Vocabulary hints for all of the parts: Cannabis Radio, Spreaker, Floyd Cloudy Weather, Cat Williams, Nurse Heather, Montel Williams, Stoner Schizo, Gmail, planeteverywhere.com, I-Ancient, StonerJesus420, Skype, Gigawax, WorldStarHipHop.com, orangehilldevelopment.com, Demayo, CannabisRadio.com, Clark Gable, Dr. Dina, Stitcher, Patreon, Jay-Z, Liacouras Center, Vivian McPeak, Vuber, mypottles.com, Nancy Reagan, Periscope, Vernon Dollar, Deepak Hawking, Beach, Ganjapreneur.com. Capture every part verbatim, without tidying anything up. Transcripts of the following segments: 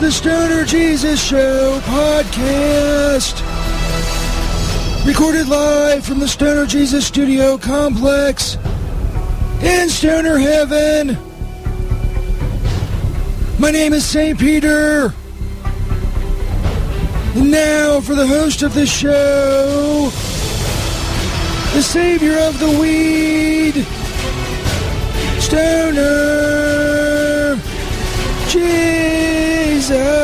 The Stoner Jesus Show podcast, recorded live from the Stoner Jesus Studio Complex in Stoner Heaven. My name is Saint Peter. And now for the host of the show, the savior of the weed, Stoner Jesus. Jesus.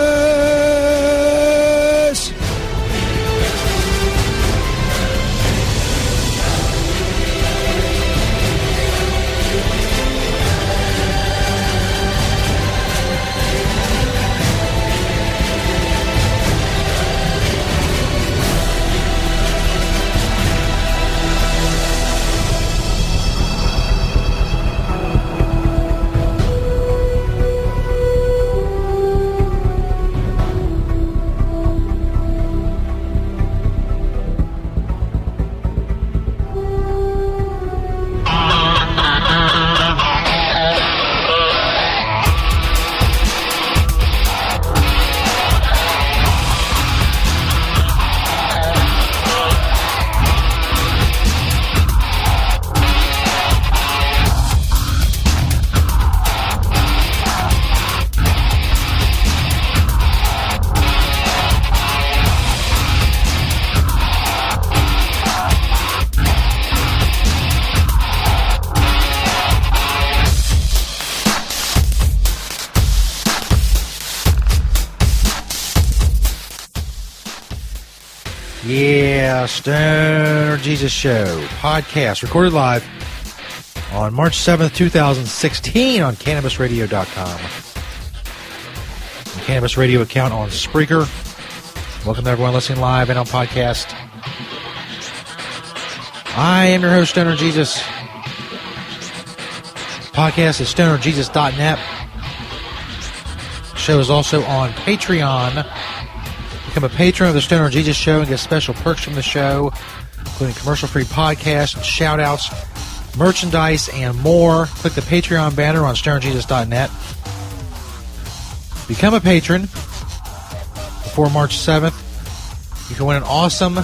Stoner Jesus Show podcast, recorded live on March seventh, twenty sixteen on Cannabis Radio dot com. The Cannabis Radio account on Spreaker. Welcome to everyone listening live and on podcast. I am your host, Stoner Jesus. Podcast is stoner jesus dot net. The show is also on Patreon. Become a patron of the Stoner Jesus Show and get special perks from the show, including commercial-free podcasts, shout-outs, merchandise, and more. Click the Patreon banner on stoner jesus dot net. Become a patron before March seventh. You can win an awesome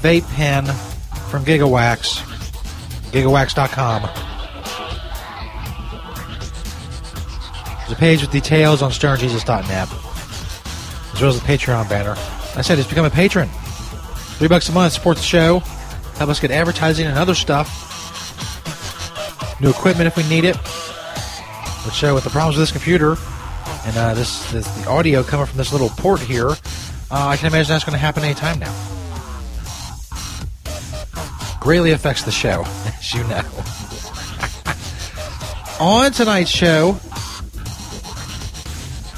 vape pen from Gigawax, gigawax dot com. There's a page with details on stoner jesus dot net. As well as the Patreon banner. Like I said, just become a patron. Three bucks a month, support the show, help us get advertising and other stuff, new equipment if we need it. But show with the problems with this computer and uh, this, this the audio coming from this little port here, uh, I can imagine that's going to happen anytime now. Greatly affects the show, as you know. On tonight's show,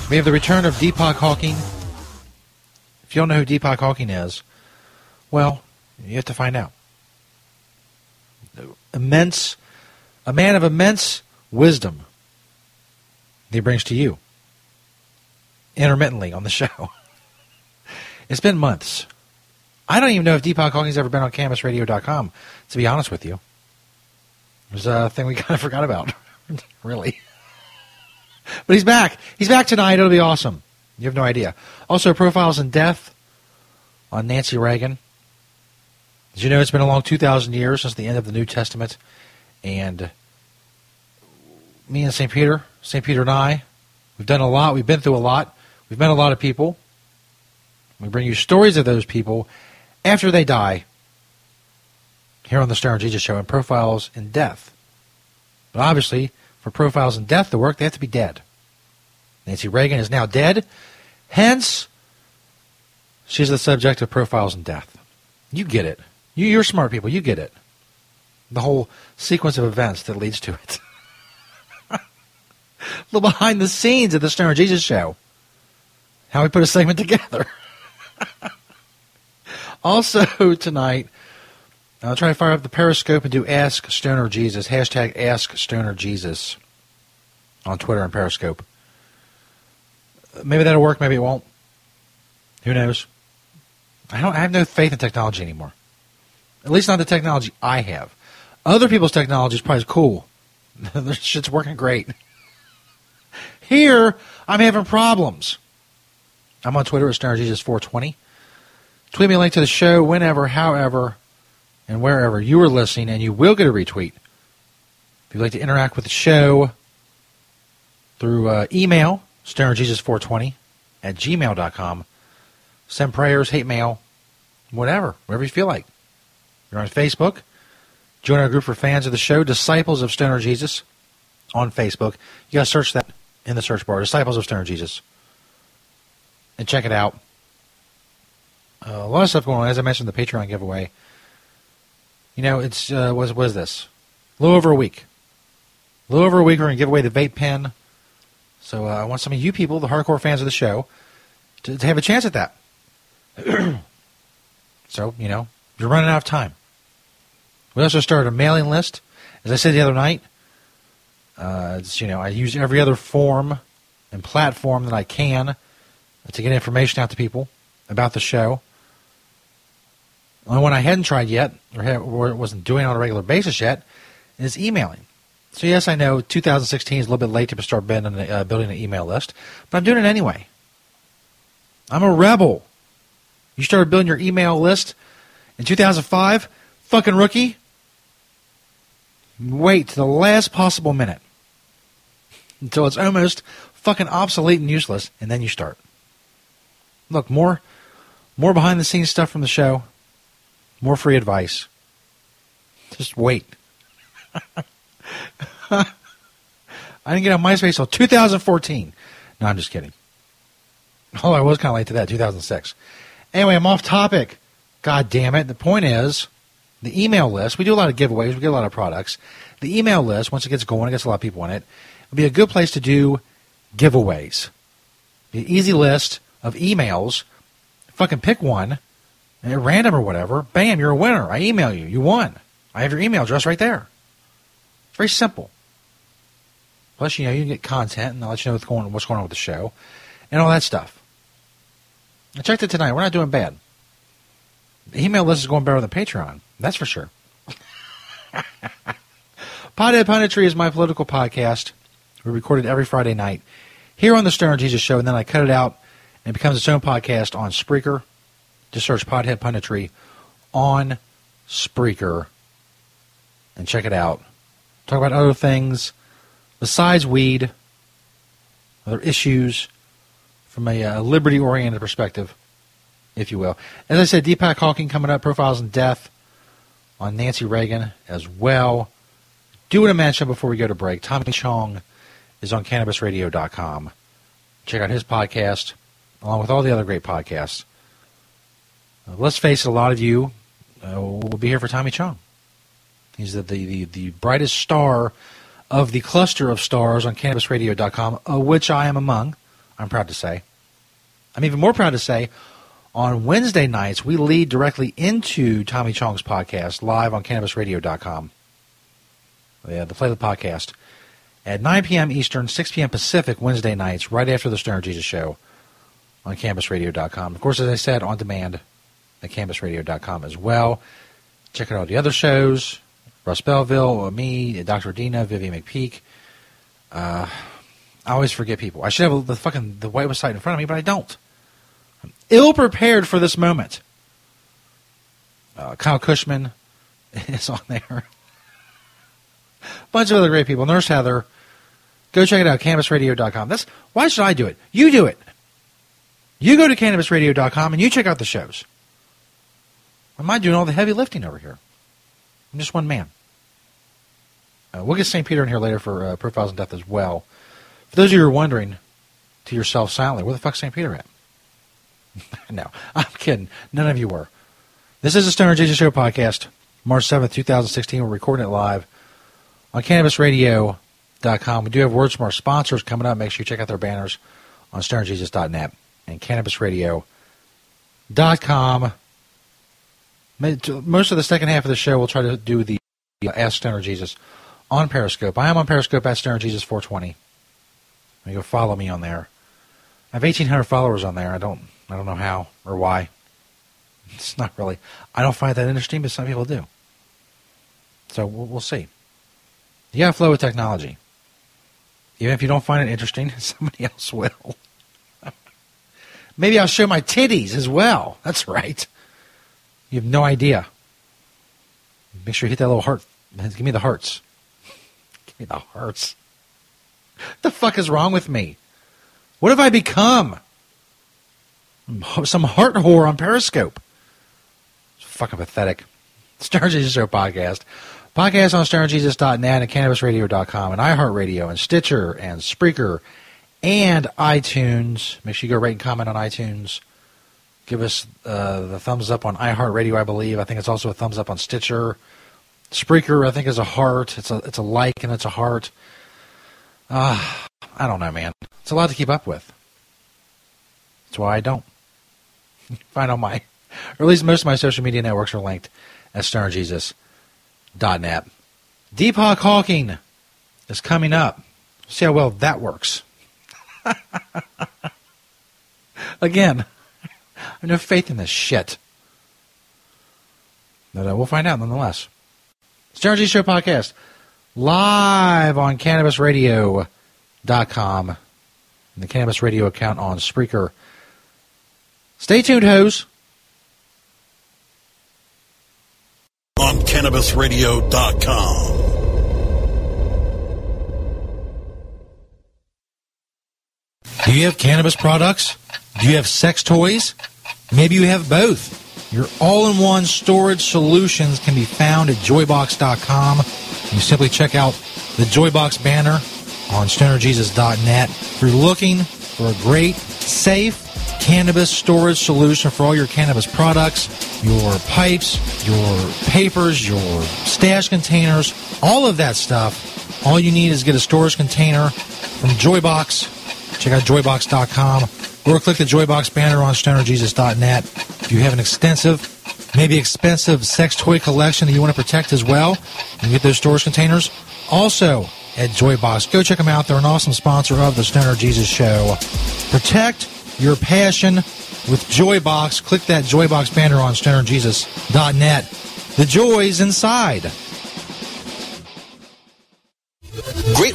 we have the return of Deepak Hawking. If you don't know who Deepak Hawking is, well, you have to find out. Immense, a man of immense wisdom that he brings to you intermittently on the show. It's been months. I don't even know if Deepak Hawking's ever been on Cannabis Radio dot com, to be honest with you. There's a thing we kind of forgot about, really. But he's back. He's back tonight. It'll be awesome. You have no idea. Also, Profiles in Death on Nancy Reagan. Did you know it's been a long two thousand years since the end of the New Testament? And me and Saint Peter, Saint Peter and I, we've done a lot. We've been through a lot. We've met a lot of people. We bring you stories of those people after they die here on the Stoner Jesus Show and Profiles in Death. But obviously, for Profiles in Death to work, they have to be dead. Nancy Reagan is now dead. Hence, she's the subject of Profiles in Death. You get it. You, you're smart people. You get it. The whole sequence of events that leads to it. A little behind the scenes of the Stoner Jesus Show. How we put a segment together. Also tonight, I'll try to fire up the Periscope and do Ask Stoner Jesus. Hashtag Ask Stoner Jesus on Twitter and Periscope. Maybe that'll work. Maybe it won't. Who knows? I don't. I have no faith in technology anymore. At least not the technology I have. Other people's technology is probably cool. This shit's working great. Here, I'm having problems. I'm on Twitter at Stoner Jesus four twenty. Tweet me a link to the show whenever, however, and wherever you are listening, and you will get a retweet. If you'd like to interact with the show through uh, email, stoner jesus four twenty at gmail dot com. Send prayers, hate mail, whatever, whatever you feel like. You're on Facebook. Join our group for fans of the show, Disciples of Stoner Jesus, on Facebook. You got to search that in the search bar, Disciples of Stoner Jesus, and check it out. Uh, a lot of stuff going on. As I mentioned, the Patreon giveaway. You know, it's uh, what, what is this? A little over a week. A little over a week, we're going to give away the vape pen. So uh, I want some of you people, the hardcore fans of the show, to, to have a chance at that. So, you know, you're running out of time. We also started a mailing list. As I said the other night, uh, it's, you know, I use every other form and platform that I can to get information out to people about the show. The only one I hadn't tried yet, or, had, or wasn't doing on a regular basis yet, is emailing. So yes, I know two thousand sixteen is a little bit late to start building, uh, building an email list, but I'm doing it anyway. I'm a rebel. You started building your email list in two thousand five, fucking rookie. Wait to the last possible minute until it's almost fucking obsolete and useless, and then you start. Look, more, more behind-the-scenes stuff from the show, more free advice. Just wait. I didn't get on MySpace until two thousand fourteen. No, I'm just kidding. Oh, I was kind of late to that, two thousand six. Anyway, I'm off topic. God damn it. The point is, the email list, we do a lot of giveaways. We get a lot of products. The email list, once it gets going, it gets a lot of people on it. It'll be a good place to do giveaways. It'll be an easy list of emails. Fucking pick one at random or whatever. Bam, you're a winner. I email you. You won. I have your email address right there. It's very simple. Plus, you know, you can get content, and I'll let you know what's going on, what's going on with the show and all that stuff. I checked it tonight. We're not doing bad. The email list is going better than Patreon. That's for sure. Pothead Punditry is my political podcast. We record it every Friday night here on the Stoner Jesus Show, and then I cut it out, and it becomes its own podcast on Spreaker. Just search Pothead Punditry on Spreaker and check it out. Talk about other things besides weed, other issues, from a uh, liberty-oriented perspective, if you will. As I said, Deepak Hawking coming up, Profiles in Death on Nancy Reagan as well. Doing a mention before we go to break, Tommy Chong is on Cannabis Radio dot com. Check out his podcast, along with all the other great podcasts. Uh, let's face it, a lot of you uh, will be here for Tommy Chong. He's the, the, the, the brightest star of the cluster of stars on Cannabis Radio dot com, of which I am among. I'm proud to say. I'm even more proud to say on Wednesday nights, we lead directly into Tommy Chong's podcast live on Cannabis Radio dot com. Yeah, the Play the Podcast. At nine p.m. Eastern, six p.m. Pacific, Wednesday nights, right after the Stoner Jesus Show on Cannabis Radio dot com. Of course, as I said, on demand at Cannabis Radio dot com as well. Check out all the other shows. Russ Bellville, me, Doctor Dina, Vivian McPeak. Uh... I always forget people. I should have the fucking the white website in front of me, but I don't. I'm ill prepared for this moment. Uh, Kyle Cushman is on there. A bunch of other great people. Nurse Heather. Go check it out, Cannabis Radio dot com. That's, why should I do it? You do it. You go to Cannabis Radio dot com and you check out the shows. Am I doing all the heavy lifting over here? I'm just one man. Uh, we'll get Saint Peter in here later for uh, Profiles in Death as well. For those of you who are wondering to yourself silently, where the fuck's Saint Peter at? No, I'm kidding. None of you were. This is the Stoner Jesus Show podcast, March seventh, two thousand sixteen. We're recording it live on Cannabis Radio dot com. We do have words from our sponsors coming up. Make sure you check out their banners on stoner jesus dot net and Cannabis Radio dot com. Most of the second half of the show, we'll try to do the uh, Ask Stoner Jesus on Periscope. I am on Periscope at Stoner Jesus four twenty. You go follow me on there. I have eighteen hundred followers on there. I don't, I don't know how or why. It's not really. I don't find that interesting, but some people do. So we'll, we'll see. You gotta flow with technology. Even if you don't find it interesting, somebody else will. Maybe I'll show my titties as well. That's right. You have no idea. Make sure you hit that little heart. Give me the hearts. Give me the hearts. What the fuck is wrong with me? What have I become? Some heart whore on Periscope. It's fucking pathetic. Stoner Jesus Show podcast. Podcast on stoner jesus dot net and Cannabis Radio dot com and iHeartRadio and Stitcher and Spreaker and iTunes. Make sure you go rate and comment on iTunes. Give us uh, the thumbs up on iHeartRadio, I believe. I think it's also a thumbs up on Stitcher. Spreaker, I think, is a heart. It's a, it's a like and it's a heart. Uh, I don't know, man. It's a lot to keep up with. That's why I don't. Find all my, or at least most of my social media networks are linked at stoner jesus dot net. Deepak Hawking is coming up. See how well that works. Again, I have no faith in this shit. But uh, we'll find out nonetheless. Stoner Jesus Show podcast. Live on Cannabis Radio dot com and the Cannabis Radio account on Spreaker. Stay tuned, hoes. On Cannabis Radio dot com. Do you have cannabis products? Do you have sex toys? Maybe you have both. Your all-in-one storage solutions can be found at joy box dot com. You simply check out the Joybox banner on stoner jesus dot net. If you're looking for a great, safe cannabis storage solution for all your cannabis products, your pipes, your papers, your stash containers, all of that stuff, all you need is get a storage container from Joybox. Check out joy box dot com or click the Joybox banner on stoner jesus dot net. If you have an extensive, maybe expensive sex toy collection that you want to protect as well, you can get those storage containers also at Joybox. Go check them out. They're an awesome sponsor of the Stoner Jesus Show. Protect your passion with Joybox. Click that Joybox banner on stoner jesus dot net. The joy's inside. Great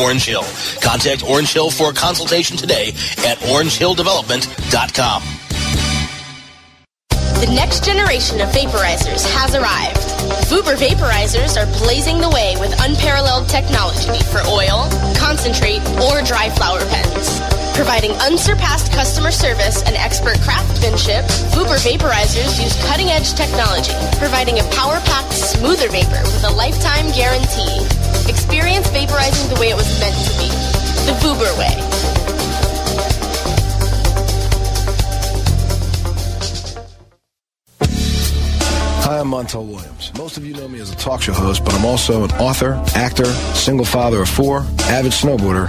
Orange Hill. Contact Orange Hill for a consultation today at orange hill development dot com. The next generation of vaporizers has arrived. Vuber vaporizers are blazing the way with unparalleled technology for oil, concentrate, or dry flower pens. Providing unsurpassed customer service and expert craftsmanship, Vuber vaporizers use cutting-edge technology, providing a power-packed, smoother vapor with a lifetime guarantee. Experience vaporizing the way it was meant to be. The Vuber way. Hi, I'm Montel Williams. Most of you know me as a talk show host, but I'm also an author, actor, single father of four, avid snowboarder,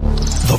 The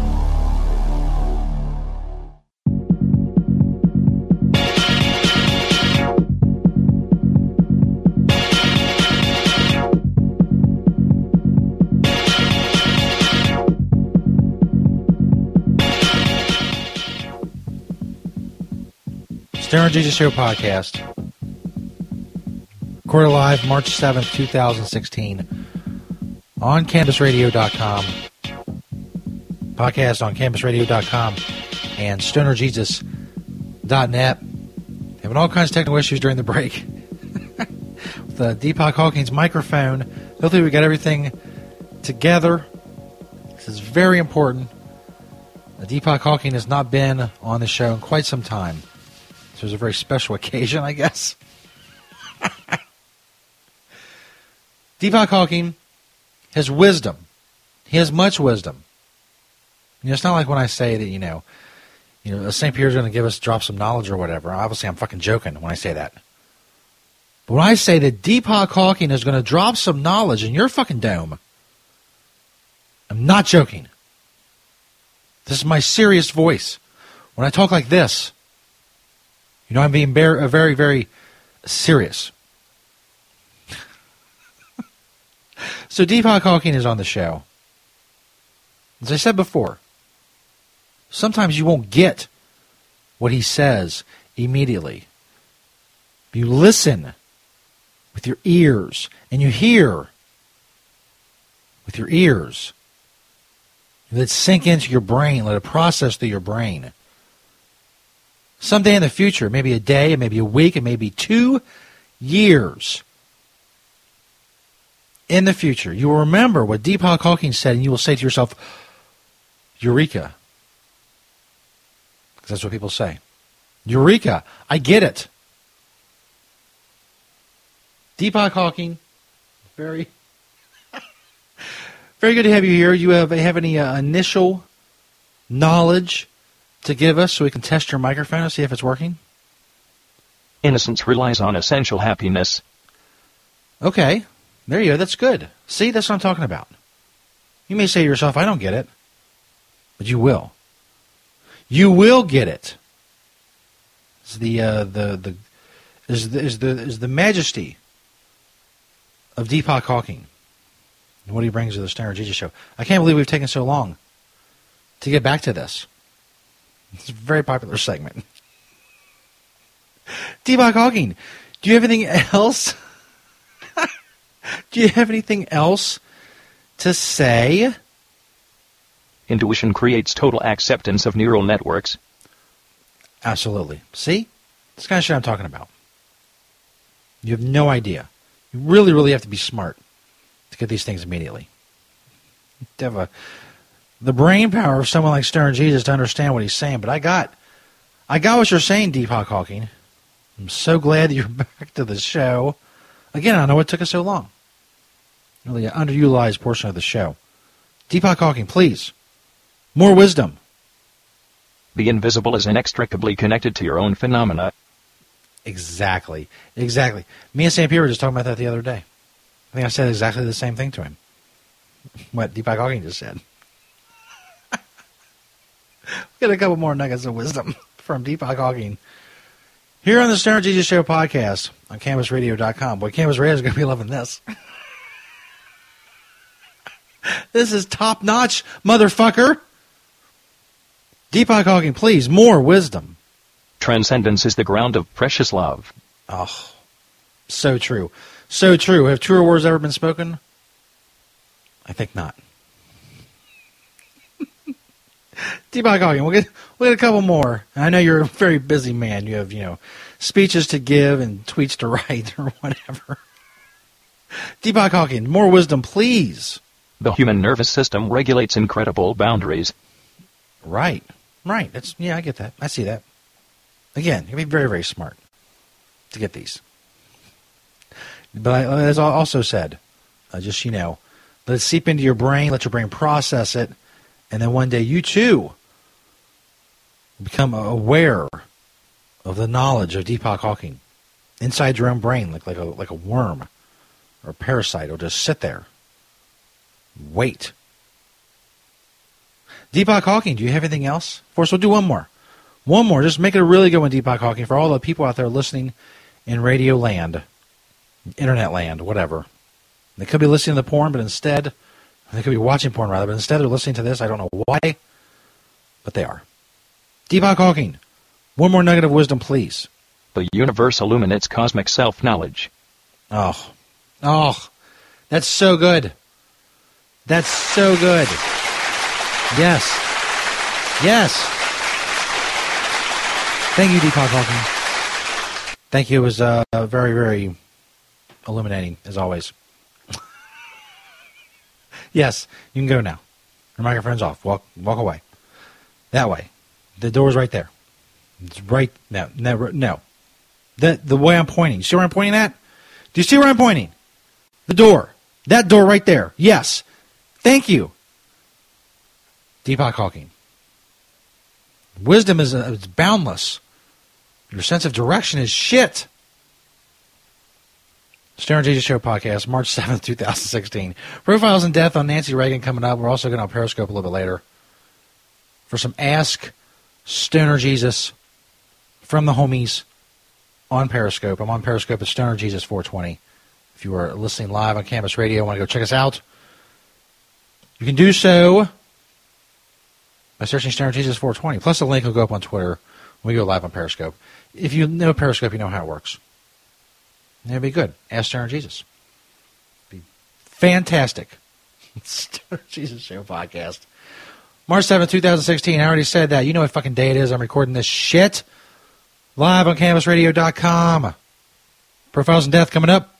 Stoner Jesus Show podcast, recorded live March seventh, twenty sixteen, on Cannabis Radio dot com, podcast on Cannabis Radio dot com, and Stoner Jesus dot net. Having all kinds of technical issues during the break. With uh, Deepak Hawking's microphone. Hopefully we got everything together. This is very important. Deepak Hawking has not been on the show in quite some time. It was a very special occasion, I guess. Deepak Hawking has wisdom. He has much wisdom. You know, it's not like when I say that, you know, you know, Saint Peter's going to give us, drop some knowledge or whatever. Obviously, I'm fucking joking when I say that. But when I say that Deepak Hawking is going to drop some knowledge in your fucking dome, I'm not joking. This is my serious voice. When I talk like this, you know, I'm being very, very, very serious. So Deepak Hawking is on the show. As I said before, sometimes you won't get what he says immediately. You listen with your ears, and you hear with your ears. Let it sink into your brain. Let it process through your brain. Someday in the future, maybe a day, maybe a week, and maybe two years in the future, you will remember what Deepak Hawking said, and you will say to yourself, Eureka. Because that's what people say. Eureka, I get it. Deepak Hawking, very, very good to have you here. You have, have any uh, initial knowledge to give us so we can test your microphone and see if it's working? Innocence relies on essential happiness. Okay. There you go. That's good. See, that's what I'm talking about. You may say to yourself, I don't get it. But you will. You will get it. It's the, uh, the, the, is the, is the, is the majesty of Deepak Hawking and what he brings to the Stoner Jesus Show. I can't believe we've taken so long to get back to this. It's a very popular segment. Deepak Hawking, do you have anything else? Do you have anything else to say? Intuition creates total acceptance of neural networks. Absolutely. See? That's the kind of shit I'm talking about. You have no idea. You really, really have to be smart to get these things immediately. You have a... the brain power of someone like Stoner Jesus to understand what he's saying. But I got I got what you're saying, Deepak Hawking. I'm so glad that you're back to the show. Again, I know it took us so long. Really an underutilized portion of the show. Deepak Hawking, please. More wisdom. The invisible is inextricably connected to your own phenomena. Exactly. Exactly. Me and Saint Peter were just talking about that the other day. I think I said exactly the same thing to him. What Deepak Hawking just said. Get a couple more nuggets of wisdom from Deepak Hawking here on the Stoner Jesus Show podcast on Cannabis Radio dot com. Boy, Cannabis Radio is going to be loving this. This is top notch, motherfucker. Deepak Hawking, please, more wisdom. Transcendence is the ground of precious love. Oh, so true. So true. Have truer words ever been spoken? I think not. Deepak Hawking, we'll get we'll get a couple more. I know you're a very busy man. You have, you know, speeches to give and tweets to write or whatever. Deepak Hawking, more wisdom, please. The human nervous system regulates incredible boundaries. Right, right. That's yeah, I get that. I see that. Again, you'd be very, very smart to get these. But as I also said, uh, just, you know, let it seep into your brain, let your brain process it, and then one day you too become aware of the knowledge of Deepak Hawking inside your own brain, like like a like a worm or a parasite. It'll just sit there, wait. Deepak Hawking, do you have anything else? Of course, we'll do one more, one more. Just make it a really good one, Deepak Hawking, for all the people out there listening in radio land, internet land, whatever. They could be listening to the porn, but instead, they could be watching porn rather, but instead they're listening to this. I don't know why, but they are. Deepak Hawking, one more nugget of wisdom, please. The universe illuminates cosmic self-knowledge. Oh, oh, that's so good. That's so good. Yes. Yes. Thank you, Deepak Hawking. Thank you. It was uh, very, very illuminating, as always. Yes, you can go now. Your microphone's off. Walk walk away. That way. The door's right there. It's right now. No. no. The, the way I'm pointing. You see where I'm pointing at? Do you see where I'm pointing? The door. That door right there. Yes. Thank you, Deepak Hawking. Wisdom is uh, it's boundless. Your sense of direction is shit. Stoner Jesus Show podcast, March seventh, twenty sixteen. Profiles in Death on Nancy Reagan coming up. We're also going to Periscope a little bit later for some Ask Stoner Jesus from the homies on Periscope. I'm on Periscope at Stoner Jesus four twenty. If you are listening live on Cannabis Radio, want to go check us out, you can do so by searching Stoner Jesus four twenty. Plus, the link will go up on Twitter when we go live on Periscope. If you know Periscope, you know how it works. That'd be good. Ask Stoner Jesus. Be fantastic. Stoner Jesus Show podcast. March seventh, twenty sixteen. I already said that. You know what fucking day it is. I'm recording this shit live on Cannabis Radio dot com. Profiles in Death coming up.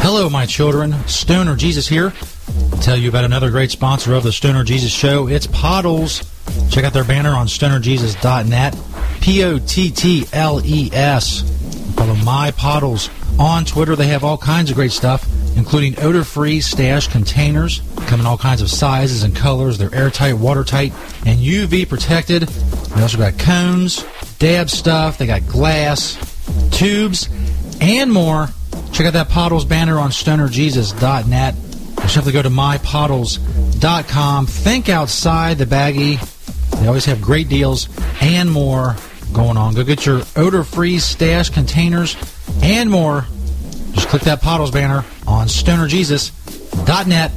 Hello, my children. Stoner Jesus here. I'll tell you about another great sponsor of the Stoner Jesus Show. It's Pottles. Check out their banner on stoner jesus dot net. P O T T L E S. Follow My Pottles on Twitter. They have all kinds of great stuff, including odor-free stash containers. Come in all kinds of sizes and colors. They're airtight, watertight, and U V protected. They also got cones, dab stuff. They got glass, tubes, and more. Check out that Pottles banner on stoner jesus dot net. Or simply go to my pottles dot com. Think outside the baggie. They always have great deals and more going on. Go get your odor-free stash containers and more. Just click that Pottles banner on stoner jesus dot net.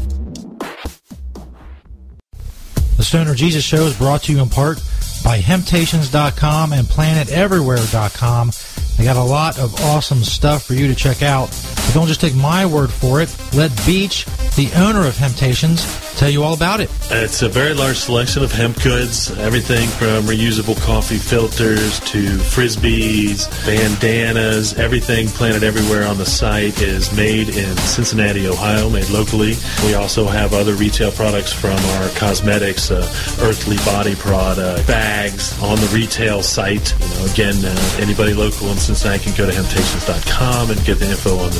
The Stoner Jesus Show is brought to you in part by hemptations dot com and planet everywhere dot com. They got a lot of awesome stuff for you to check out. But don't just take my word for it. Let Beach, the owner of Hemptations, tell you all about it. It's a very large selection of hemp goods. Everything from reusable coffee filters to frisbees, bandanas, everything planted everywhere on the site is made in Cincinnati, Ohio, made locally. We also have other retail products from our cosmetics, uh, earthly body product, bags on the retail site. You know, again, uh, anybody local in Cincinnati can go to hemptations dot com and get the info on the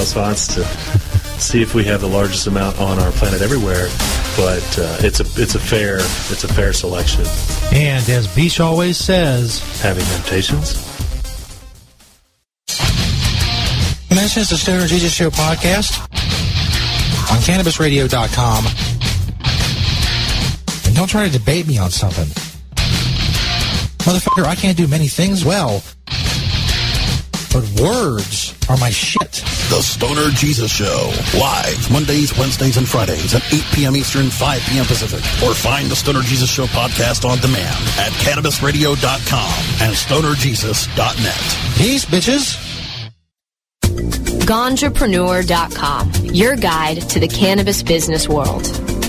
spots to see if we have the largest amount on our planet everywhere, but uh, it's a it's a fair it's a fair selection. And as Beach always says, having temptations. This is the Stoner Jesus Show podcast on Cannabis Radio dot com. And don't try to debate me on something. Motherfucker, I can't do many things well, but words are my shit. The Stoner Jesus Show, live Mondays, Wednesdays, and Fridays at eight p.m. Eastern, five p.m. Pacific. Or find the Stoner Jesus Show podcast on demand at Cannabis Radio dot com and Stoner Jesus dot net. Peace, bitches. Ganjapreneur dot com, your guide to the cannabis business world.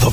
The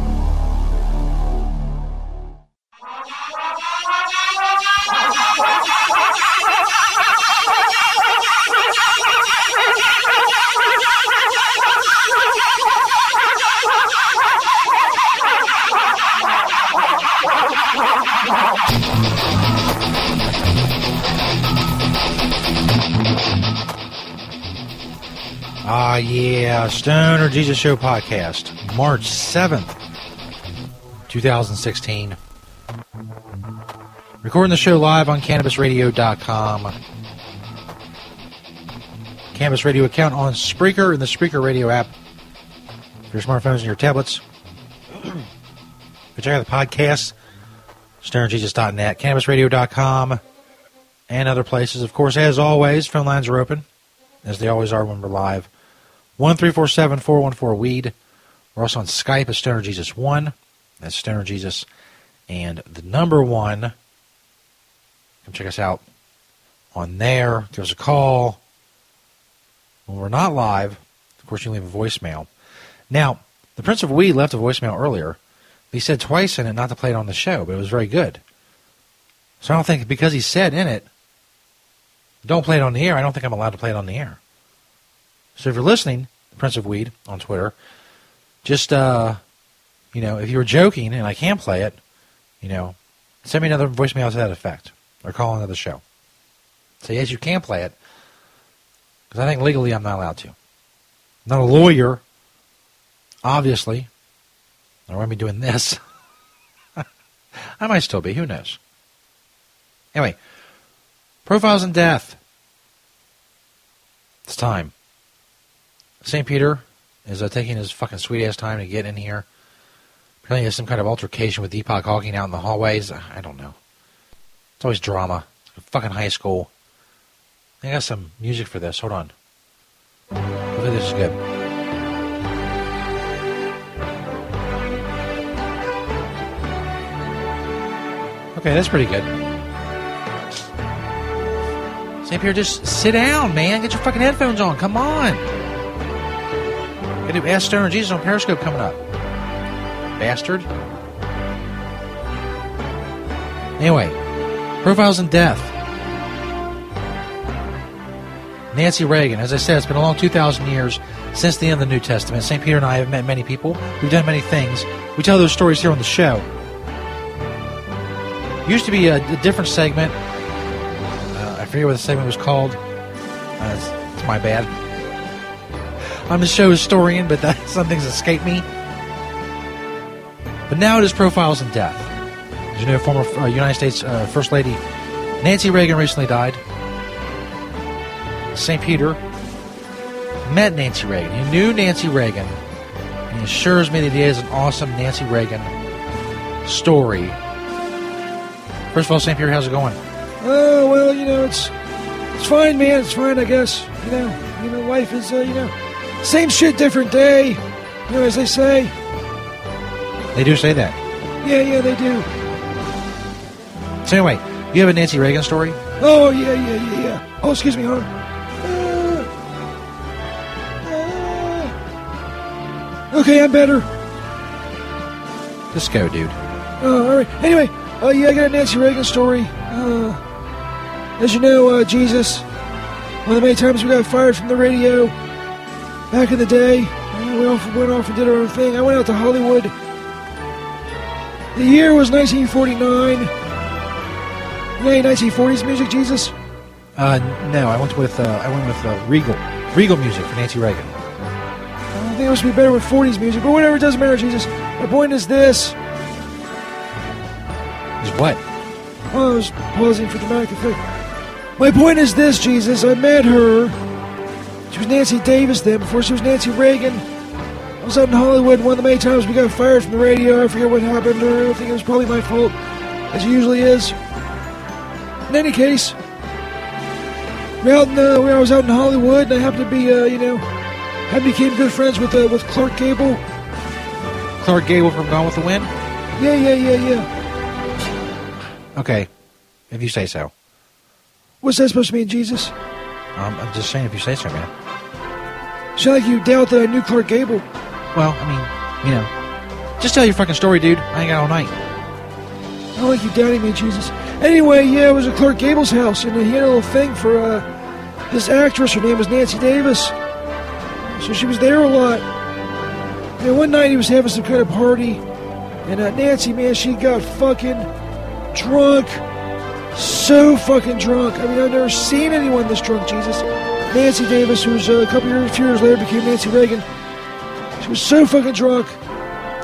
Ah, uh, yeah, Stoner Jesus Show podcast, March seventh, twenty sixteen. Recording the show live on Cannabis Radio dot com. Cannabis Radio account on Spreaker and the Spreaker Radio app for your smartphones and your tablets. Check out the podcast, Stoner Jesus dot net, Cannabis Radio dot com, and other places. Of course, as always, phone lines are open, as they always are when we're live. one three four seven, four one four, W E E D. We're also on Skype as Stoner Jesus one. That's Stoner Jesus and the number one. Come check us out on there. Give us a call. When we're not live, of course, you can leave a voicemail. Now, the Prince of Weed left a voicemail earlier. He said twice in it not to play it on the show, but it was very good. So I don't think, because he said in it, don't play it on the air, I don't think I'm allowed to play it on the air. So if you're listening, Prince of Weed on Twitter, just, uh, you know, if you were joking and I can play it, you know, send me another voicemail to that effect, or call another show. Say, yes, you can play it, because I think legally I'm not allowed to. I'm not a lawyer, obviously. I won't be doing this. I might still be. Who knows? Anyway, Profiles in Death. It's time. Saint Peter is uh, taking his fucking sweet-ass time to get in here. Apparently he has some kind of altercation with Deepak Hawking out in the hallways. I don't know. It's always drama. It's fucking high school. I got some music for this. Hold on. Hopefully this is good. Okay, that's pretty good. Saint Peter, just sit down, man. Get your fucking headphones on. Come on. Got to do Ask Stoner Jesus on Periscope coming up. Bastard. Anyway, Profiles in Death. Nancy Reagan. As I said, it's been a long two thousand years since the end of the New Testament. Saint Peter and I have met many people. We've done many things. We tell those stories here on the show. Used to be a, a different segment. Uh, I forget what the segment was called. Uh, it's, it's my bad. I'm the show historian, but that, some things escape me. But now it is Profiles in Death. As you know, former uh, United States uh, First Lady Nancy Reagan recently died. Saint Peter met Nancy Reagan. He knew Nancy Reagan. And he assures me that he has an awesome Nancy Reagan story. First of all, Saint Peter, how's it going? Oh, well, you know, it's it's fine, man. It's fine, I guess. You know, you know, life is, uh, you know, same shit, different day. You know, as they say. They do say that. Yeah, yeah, they do. So anyway, you have a Nancy Reagan story? Oh, yeah, yeah, yeah, yeah. Oh, excuse me, hon. Uh, Okay, I'm better. Just go, dude. Uh, all right. Anyway, uh, yeah, I got a Nancy Reagan story. Uh, as you know, uh, Jesus, one of the many times we got fired from the radio back in the day, and we off, went off and did our own thing. I went out to Hollywood. The year was nineteen forty-nine. Any nineteen forties music, Jesus? Uh, no, I went with uh, I went with uh, Regal, Regal music for Nancy Reagan. I think it must be better with forties music, but whatever, it doesn't matter, Jesus. My point is this. Is what? Oh, I was pausing for dramatic effect. My point is this, Jesus. I met her. She was Nancy Davis then, before she was Nancy Reagan. I was out in Hollywood one of the many times we got fired from the radio. I forget what happened. Or I think it was probably my fault, as it usually is. In any case, we out in, uh, I was out in Hollywood, and I happened to be, uh, you know, I became good friends with uh, with Clark Gable. Clark Gable from Gone with the Wind? Yeah, yeah, yeah, yeah. Okay, if you say so. What's that supposed to mean, Jesus? Um, I'm just saying if you say so, man. It's not like you doubt that I knew Clark Gable. Well, I mean, you know, just tell your fucking story, dude. I ain't got all night. I don't like you doubting me, Jesus. Anyway, yeah, it was at Clark Gable's house, and he had a little thing for uh, this actress. Her name was Nancy Davis, so she was there a lot. And one night he was having some kind of party, and uh, Nancy, man, she got fucking drunk. So fucking drunk. I mean, I've never seen anyone this drunk, Jesus. Nancy Davis, who was uh, a couple years, a few years later, became Nancy Reagan. She was so fucking drunk.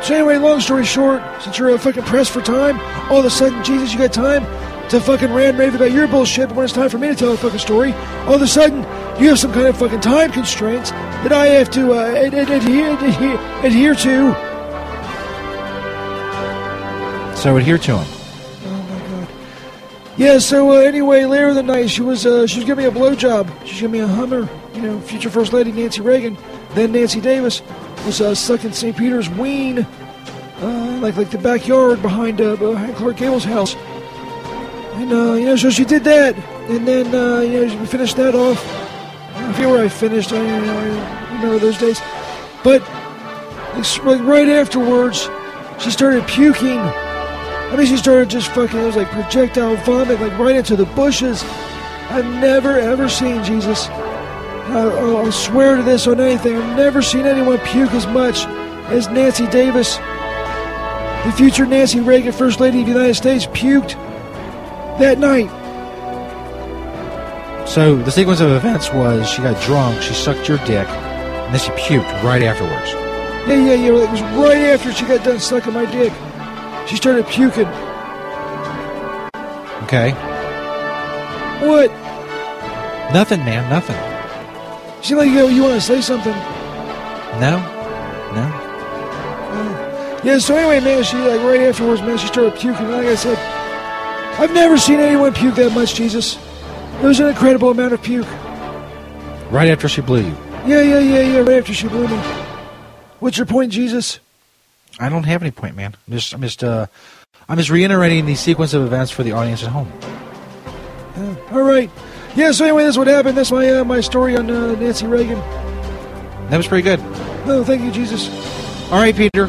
So anyway, long story short, since you're uh, fucking pressed for time, all of a sudden, Jesus, you got time to fucking rant rave about your bullshit, but when it's time for me to tell a fucking story, all of a sudden, you have some kind of fucking time constraints that I have to uh, ad- ad- adhere, adhere, adhere to. So adhere to him. Yeah, so uh, anyway, later in the night, she was uh, she was giving me a blowjob. She was giving me a Hummer. You know, future First Lady Nancy Reagan, then Nancy Davis, was uh, sucking Saint Peter's ween, uh, like like the backyard behind, uh, behind Clark Gable's house. And, uh, you know, so she did that. And then, uh, you know, we finished that off. I don't know where I finished. I don't know, you know those days. But like, right afterwards, she started puking. I mean, she started just fucking, it was like projectile vomit, like right into the bushes. I've never, ever seen, Jesus. I, I'll swear to this on anything. I've never seen anyone puke as much as Nancy Davis. The future Nancy Reagan, First Lady of the United States, puked that night. So the sequence of events was she got drunk, she sucked your dick, and then she puked right afterwards. Yeah, yeah, yeah. It was right after she got done sucking my dick. She started puking. Okay. What? Nothing, man, nothing. You seem like you, you want to say something. No. No. Uh, yeah, so anyway, man, she, like, right afterwards, man, she started puking. Like I said, I've never seen anyone puke that much, Jesus. It was an incredible amount of puke. Right after she blew you. Yeah, yeah, yeah, yeah, right after she blew me. What's your point, Jesus? I don't have any point, man. I'm just, I'm just, uh, I'm just reiterating the sequence of events for the audience at home. Uh, all right. Yeah, so anyway, that's what happened. That's my, uh, my story on uh, Nancy Reagan. That was pretty good. No, thank you, Jesus. All right, Peter.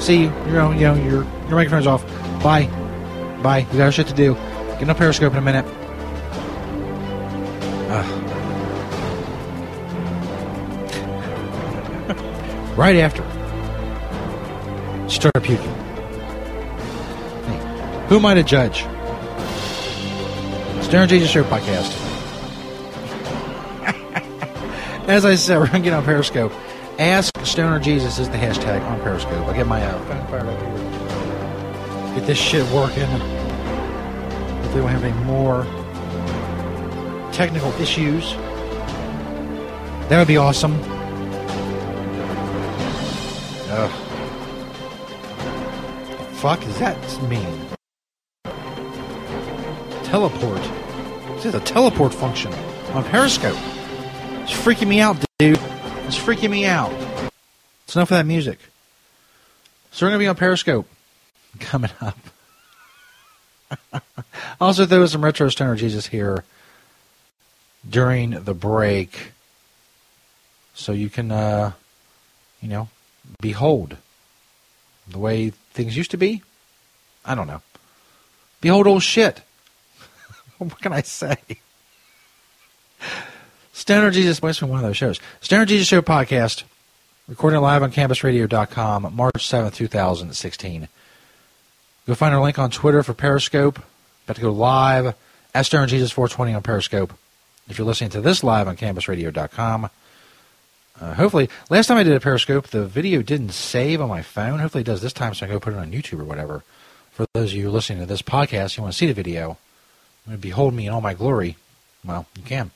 See you. You're on, you know, your, your microphone's off. Bye. Bye. We got shit to do. Get on Periscope in a minute. Uh. Right after. Start puking. Hey, who am I to judge? Stoner Jesus Show podcast. As I said, we're going to get on Periscope. Ask Stoner Jesus is the hashtag on Periscope. I'll get my uh, phone fired up here. Get this shit working. If we don't have any more technical issues, that would be awesome. Ugh. Fuck does that mean? Teleport. This is a teleport function on Periscope. It's freaking me out, dude. It's freaking me out. It's enough of that music. So we're going to be on Periscope coming up. Also, there was some retro Stoner Jesus here during the break. So you can, uh, you know, Behold the way things used to be? I don't know. Behold old shit. What can I say? Stoner Jesus, what's from one of those shows? Stoner Jesus Show podcast, recorded live on Cannabis Radio dot com, March seventh, two thousand sixteen. You'll find our link on Twitter for Periscope. About to go live at Stoner Jesus four twenty on Periscope. If you're listening to this live on Cannabis Radio dot com, uh, hopefully, last time I did a Periscope, the video didn't save on my phone. Hopefully it does this time so I can go put it on YouTube or whatever. For those of you listening to this podcast, you want to see the video, you want to behold me in all my glory, well, you can.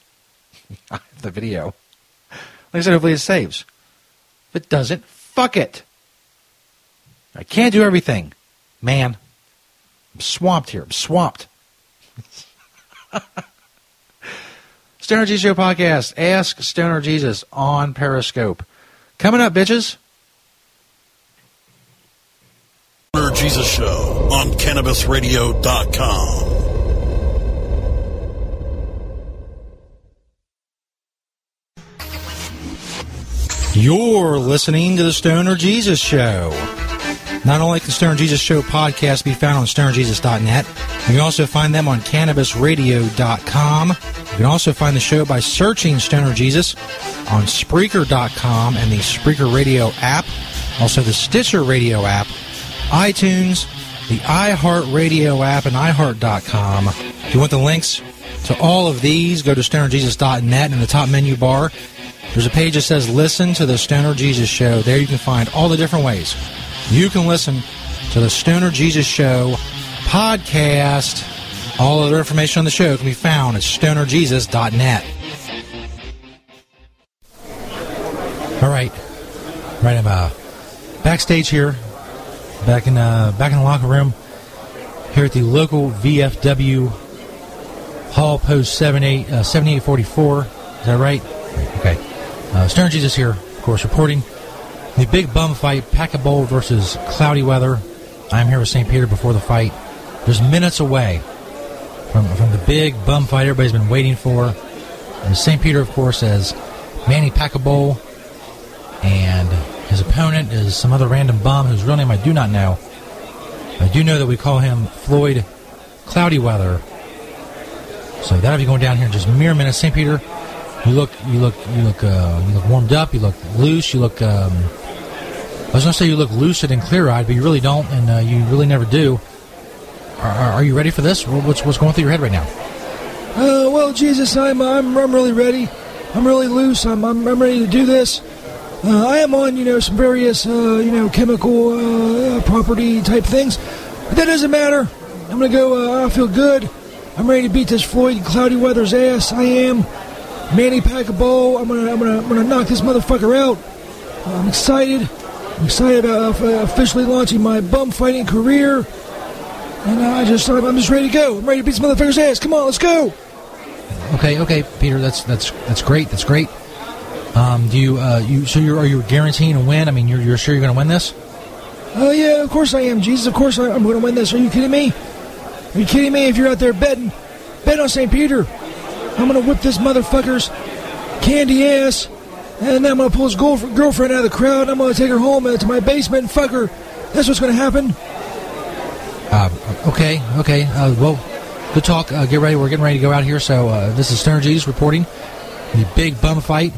The video. Like I said, hopefully it saves. If it doesn't, fuck it. I can't do everything. Man. I'm swamped here. I'm swamped. Stoner Jesus Show podcast. Ask Stoner Jesus on Periscope. Coming up, bitches. Stoner Jesus Show on Cannabis Radio dot com. You're listening to the Stoner Jesus Show. Not only can the Stoner Jesus Show podcast be found on stoner jesus dot net, you can also find them on cannabis radio dot com. You can also find the show by searching Stoner Jesus on Spreaker dot com and the Spreaker Radio app, also the Stitcher Radio app, iTunes, the iHeartRadio app, and i heart dot com. If you want the links to all of these, go to stoner jesus dot net, and in the top menu bar, there's a page that says, Listen to the Stoner Jesus Show. There you can find all the different ways you can listen to the Stoner Jesus Show podcast. All other information on the show can be found at stoner jesus dot net. All right. Right, I'm uh, backstage here, back in, uh, back in the locker room, here at the local V F W Hall, post seventy-eight forty-four. Is that right? Okay. Uh, Stoner Jesus here, of course, reporting the big bum fight, Pack-A-Bowl versus Cloudy Weather. I'm here with Saint Peter before the fight. There's minutes away from, from the big bum fight everybody's been waiting for. And Saint Peter, of course, is Manny Pack-A-Bowl, and his opponent is some other random bum whose real name I do not know. I do know that we call him Floyd Cloudy Weather. So that'll be going down here in just mere minutes. Saint Peter, You look, you look, you look, uh, you look warmed up. You look loose. You look. Um, I was gonna say you look lucid and clear-eyed, but you really don't, and uh, you really never do. Are, are you ready for this? What's what's going through your head right now? Uh, well, Jesus, I'm I'm I'm really ready. I'm really loose. I'm I'm, I'm ready to do this. Uh, I am on, you know, some various, uh, you know, chemical uh, property type things, but that doesn't matter. I'm gonna go. Uh, I feel good. I'm ready to beat this Floyd Cloudy Weather's ass. I am. Manny Pack-A-Bowl, I'm gonna, I'm gonna, I'm gonna knock this motherfucker out. Uh, I'm excited. I'm excited about uh, officially launching my bum fighting career, and uh, I just, I'm just ready to go. I'm ready to beat this motherfucker's ass. Come on, let's go. Okay, okay, Peter, that's that's that's great. That's great. Um, do you, uh, you, so you're, are you guaranteeing a win? I mean, you're, you're sure you're gonna win this? Oh uh, yeah, of course I am, Jesus. Of course I, I'm gonna win this. Are you kidding me? Are you kidding me? If you're out there betting, bet on Saint Peter. I'm going to whip this motherfucker's candy ass, and then I'm going to pull his girlfriend out of the crowd, and I'm going to take her home to my basement and fuck her. That's what's going to happen. Uh, okay, okay. Uh, well, good talk. Uh, get ready. We're getting ready to go out here. So uh, this is Stoner Jesus reporting the big bum fight,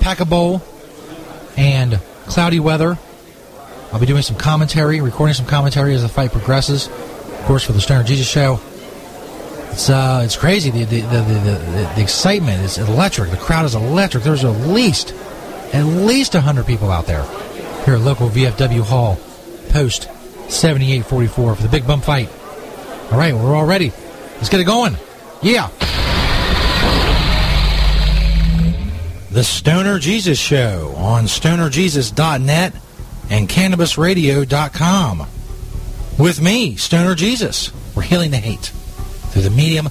Pack-A-Bowl, and Cloudy Weather. I'll be doing some commentary, recording some commentary as the fight progresses, of course, for the Stoner Jesus Show. It's uh, it's crazy, the the, the the the excitement is electric, the crowd is electric. There's at least, at least one hundred people out there here at local V F W Hall, post seventy-eight forty-four for the big bum fight. All right, we're all ready. Let's get it going. Yeah. The Stoner Jesus Show on stoner jesus dot net and cannabis radio dot com. With me, Stoner Jesus. We're healing the hate through the medium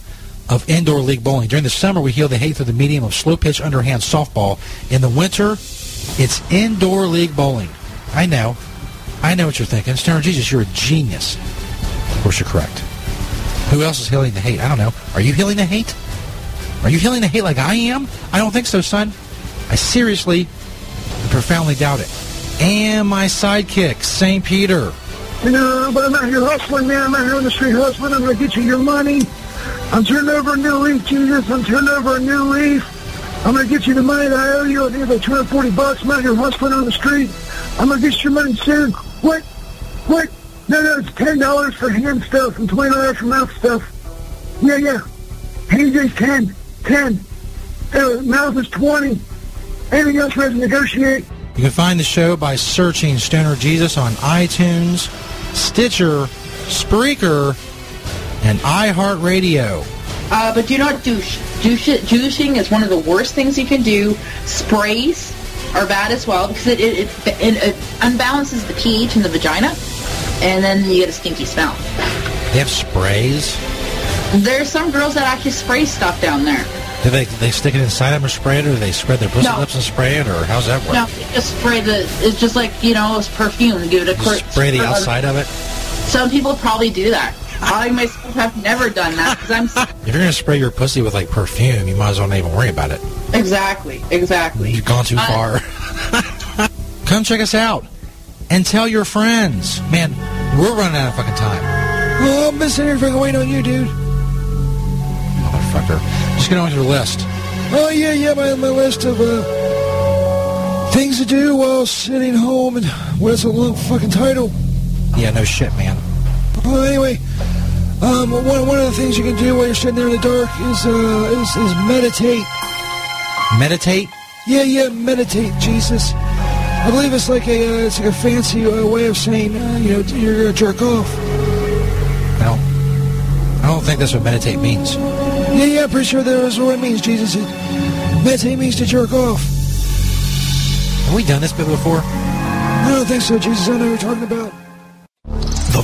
of indoor league bowling. During the summer, we heal the hate through the medium of slow pitch underhand softball. In the winter, it's indoor league bowling. I know. I know what you're thinking. Stoner Jesus, you're a genius. Of course, you're correct. Who else is healing the hate? I don't know. Are you healing the hate? Are you healing the hate like I am? I don't think so, son. I seriously and profoundly doubt it. and my sidekick, Saint Peter. No, but I'm out here hustling, man. I'm out here on the street hustling. I'm going to get you your money. I'm turning over a new leaf, Jesus. I'm turning over a new leaf. I'm going to get you the money that I owe you. I need about two hundred forty bucks. I'm out here hustling on the street. I'm going to get your money soon. Quick, quick. No, no, it's ten dollars for hand stuff and twenty dollars for mouth stuff. Yeah, yeah. Hands is ten, ten. Uh, mouth is twenty. Anything else we have to negotiate? You can find the show by searching Stoner Jesus on iTunes, Stitcher, Spreaker, and iHeartRadio. Uh, but do not douche. douche. Douching is one of the worst things you can do. Sprays are bad as well because it, it, it, it, it unbalances the pH in the vagina, and then you get a stinky smell. They have sprays? There's some girls that actually spray stuff down there. Do they, do they stick it inside them or spray it, or do they spread their pussy no. lips and spray it, or how's that work? No, just spray the, it's just like, you know, it's perfume. Give it a quick spray the outside of it? Some people probably do that. I myself have never done that because I'm... If you're going to spray your pussy with, like, perfume, you might as well not even worry about it. Exactly, exactly. You've gone too uh, far. Come check us out and tell your friends. Man, we're running out of fucking time. Oh, I'm missing here fucking waiting on you, dude. Motherfucker. Just get on with your list. Oh, yeah, yeah, my, my list of uh, things to do while sitting home. And what's a long fucking title? Yeah, no shit, man. Well, anyway, um, one, one of the things you can do while you're sitting there in the dark is uh, is, is meditate. Meditate? Yeah, yeah, meditate, Jesus. I believe it's like a uh, it's like a fancy uh, way of saying uh, you know you're gonna jerk off. No, I don't think that's what meditate means. Yeah, yeah, I'm pretty sure that is what it means, Jesus. It, meditate means to jerk off. Have we done this bit before? I don't think so, Jesus. I don't know what you're talking about. The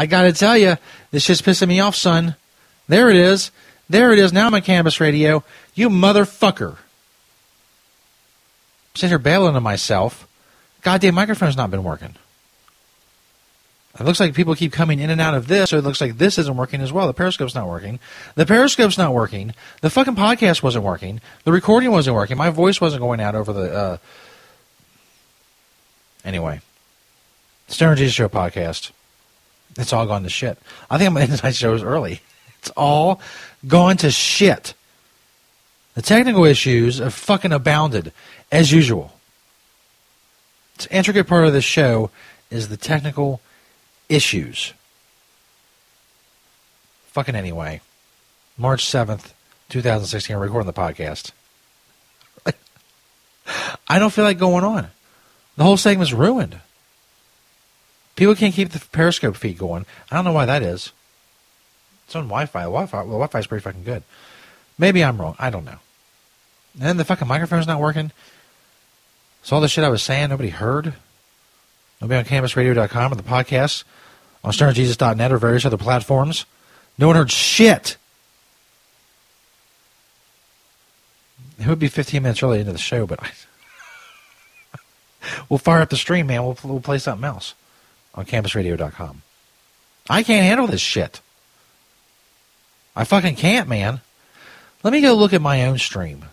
I got to tell you, this shit's pissing me off, son. There it is. There it is. Now I'm on Cannabis Radio. You motherfucker. I'm sitting here bailing on myself. Goddamn microphone's not been working. It looks like people keep coming in and out of this, so it looks like this isn't working as well. The Periscope's not working. The Periscope's not working. The fucking podcast wasn't working. The recording wasn't working. My voice wasn't going out over the... Uh... Anyway. Stoner Jesus Show podcast. It's all gone to shit. I think I'm going to end tonight's show early. It's all gone to shit. The technical issues have fucking abounded, as usual. It's an intricate part of this show is the technical issues. Fucking anyway. March seventh, twenty sixteen, I'm recording the podcast. I don't feel like going on. The whole segment's ruined. People can't keep the Periscope feed going. I don't know why that is. It's on Wi-Fi. Wi-Fi, well, Wi-Fi is pretty fucking good. Maybe I'm wrong. I don't know. And the fucking microphone's not working. So all the shit I was saying, nobody heard. Nobody on Cannabis Radio dot com or the podcast, on stoner jesus dot net or various other platforms. No one heard shit. It would be fifteen minutes early into the show, but I... We'll fire up the stream, man. We'll, we'll play something else. On Cannabis Radio dot com. I can't handle this shit. I fucking can't, man. Let me go look at my own stream.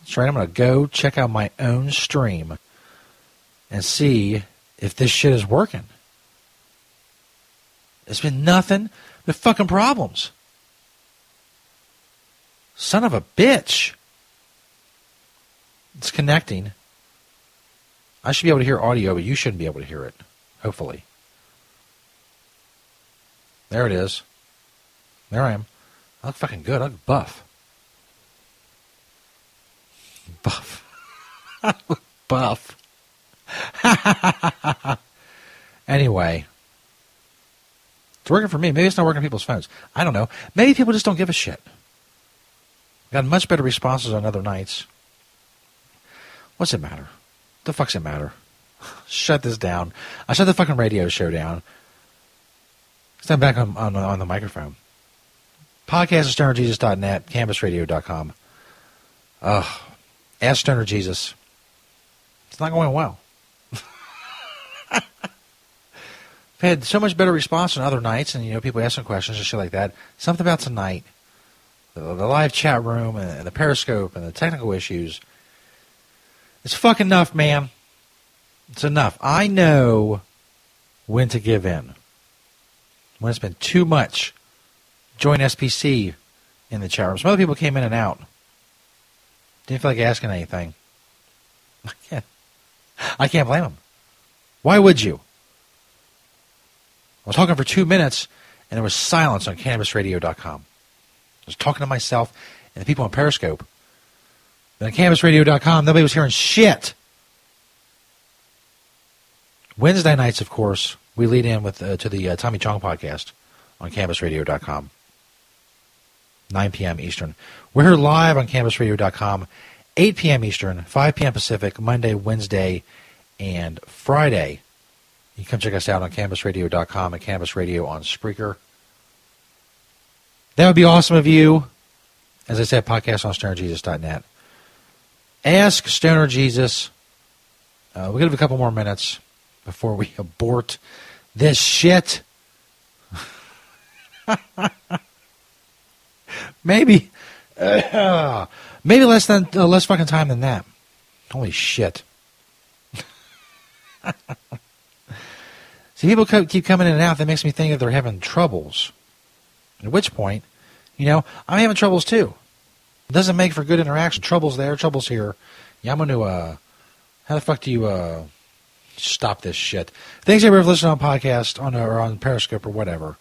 That's right, I'm going to go check out my own stream and see if this shit is working. It's been nothing but fucking problems. Son of a bitch. It's connecting. I should be able to hear audio, but you shouldn't be able to hear it. Hopefully. There it is. There I am. I look fucking good. I look buff. Buff. I look buff. Anyway. It's working for me. Maybe it's not working on people's phones. I don't know. Maybe people just don't give a shit. Got much better responses on other nights. What's it matter? The fuck's it matter? Shut this down. I shut the fucking radio show down. Stand back on, on, on the microphone. Podcast at stoner jesus dot net, cannabis radio dot com. Ugh. Ask Stoner Jesus. It's not going well. I've had so much better response on other nights, and you know, people asking questions and shit like that. Something about tonight. The, the live chat room and the Periscope and the technical issues. It's fucking enough, man. It's enough. I know when to give in. When it's been too much. Join S P C in the chat room. Some other people came in and out. Didn't feel like asking anything. I can't, I can't blame them. Why would you? I was talking for two minutes, and there was silence on cannabis radio dot com. I was talking to myself and the people on Periscope. Then on cannabis radio dot com, nobody was hearing shit. Wednesday nights, of course, we lead in with uh, to the uh, Tommy Chong podcast on cannabis radio dot com, nine p.m. Eastern. We're here live on cannabis radio dot com, eight p.m. Eastern, five p.m. Pacific, Monday, Wednesday, and Friday. You can come check us out on cannabis radio dot com and Cannabis Radio on Spreaker. That would be awesome of you. As I said, podcast on stoner jesus dot net. Ask Stoner Jesus. Uh, we'll give it a couple more minutes before we abort this shit. Maybe. Uh, maybe less than uh, less fucking time than that. Holy shit. See, people co- keep coming in and out. That makes me think that they're having troubles. At which point, you know, I'm having troubles too. It doesn't make for good interaction. Troubles there, troubles here. Yeah, I'm going to, uh, how the fuck do you uh, stop this shit? Thanks everybody for listening on podcast on, or on Periscope or whatever.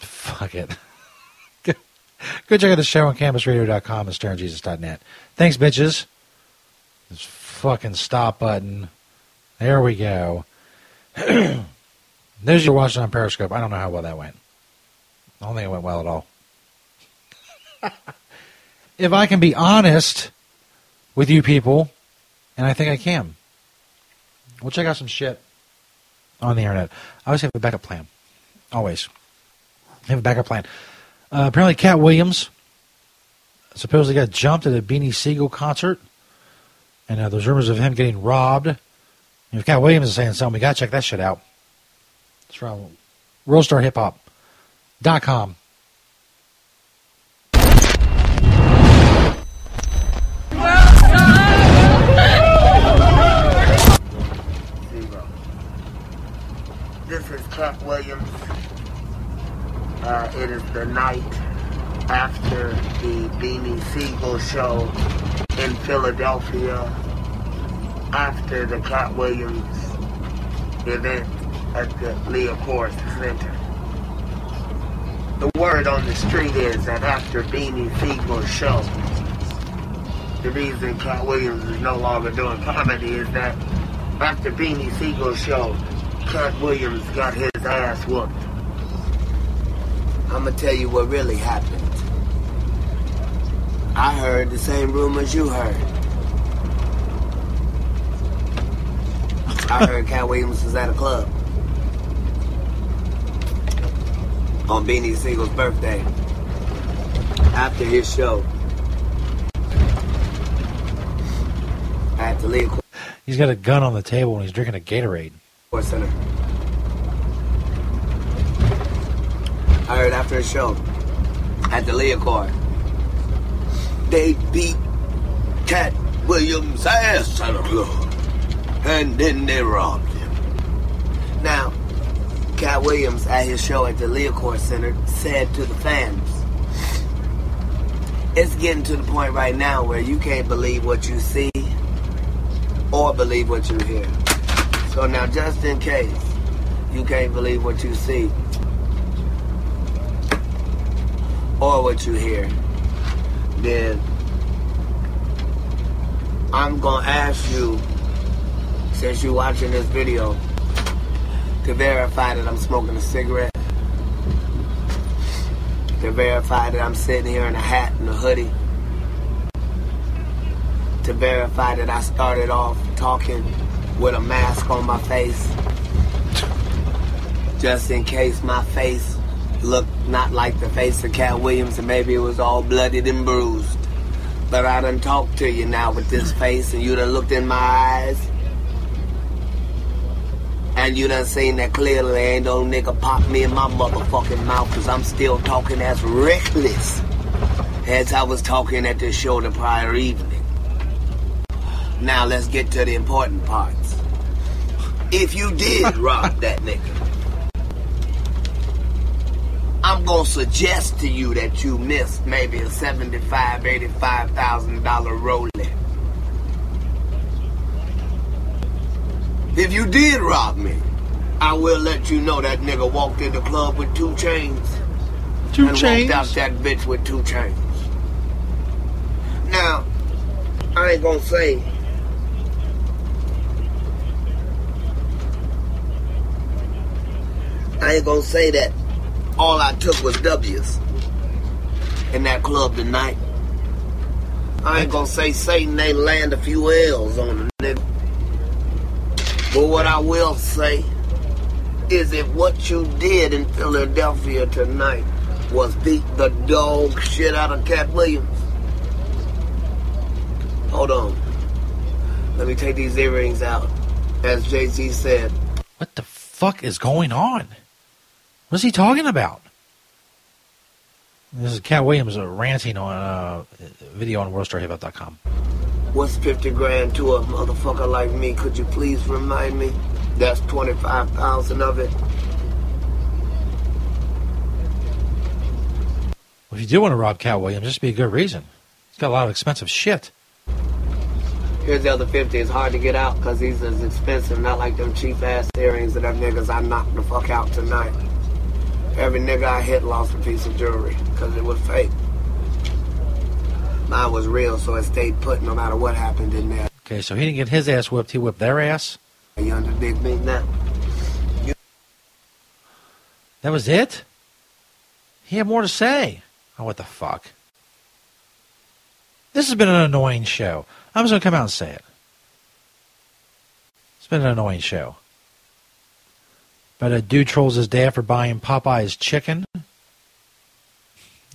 Fuck it. Go check out the show on cannabis radio dot com and stoner jesus dot net. Thanks, bitches. This fucking stop button. There we go. Those you're watching on Periscope, I don't know how well that went. I don't think it went well at all. If I can be honest with you people, and I think I can, we'll check out some shit on the internet. I always have a backup plan. Always. I have a backup plan. Uh, apparently Cat Williams supposedly got jumped at a Beanie Siegel concert, and uh, there's rumors of him getting robbed. And if Cat Williams is saying something, we got to check that shit out. It's from world star hip hop dot com. This is Cat Williams. Uh, it is the night after the Beanie Siegel show in Philadelphia. After the Cat Williams event at the Liacouras Center. The word on the street is that after Beanie Siegel's show, the reason Cat Williams is no longer doing comedy is that after Beanie Siegel's show, Cat Williams got his ass whooped. I'm going to tell you what really happened. I heard the same rumors you heard. I heard Cat Williams was at a club on Beanie Siegel's birthday after his show. I had to leave. He's got a gun on the table and he's drinking a Gatorade. Center. I heard after a show at the Liacouras, they beat Cat Williams' ass out of club, and then they robbed him. Now, Cat Williams at his show at the Liacouras Center said to the fans, it's getting to the point right now where you can't believe what you see or believe what you hear. So now, just in case you can't believe what you see or what you hear, then I'm going to ask you, since you're watching this video, to verify that I'm smoking a cigarette, to verify that I'm sitting here in a hat and a hoodie, to verify that I started off talking with a mask on my face, just in case my face looked not like the face of Cat Williams and maybe it was all bloodied and bruised. But I done talked to you now with this face, and you done looked in my eyes, and you done seen that clearly ain't no nigga pop me in my motherfucking mouth, because I'm still talking as reckless as I was talking at this show the prior evening. Now let's get to the important parts. If you did rob that nigga, I'm going to suggest to you that you missed maybe a seventy-five thousand dollars, eighty-five thousand dollars rolling. If you did rob me, I will let you know that nigga walked in the club with two chains. Two and chains? And walked out that bitch with two chains. Now, I ain't going to say I ain't going to say that all I took was W's in that club tonight. I ain't gonna say Satan ain't land a few L's on the nigga. But what I will say is if what you did in Philadelphia tonight was beat the dog shit out of Cat Williams. Hold on. Let me take these earrings out. As Jay-Z said. What the fuck is going on? What's he talking about? This is Cat Williams uh, ranting on uh, a video on world star hip hop dot com. What's fifty grand to a motherfucker like me? Could you please remind me? That's twenty-five thousand of it. Well, if you do want to rob Cat Williams, just be a good reason. He's got a lot of expensive shit. Here's the other fifty. It's hard to get out because these is expensive. Not like them cheap ass earrings of them niggas I knocked the fuck out tonight. Every nigga I hit lost a piece of jewelry because it was fake. Mine was real, so it stayed put no matter what happened in there. Okay, so he didn't get his ass whipped. He whipped their ass. You understand me now? You- that was it? He had more to say. Oh, what the fuck? This has been an annoying show. I'm just going to come out and say it. It's been an annoying show. But a dude trolls his dad for buying Popeye's chicken.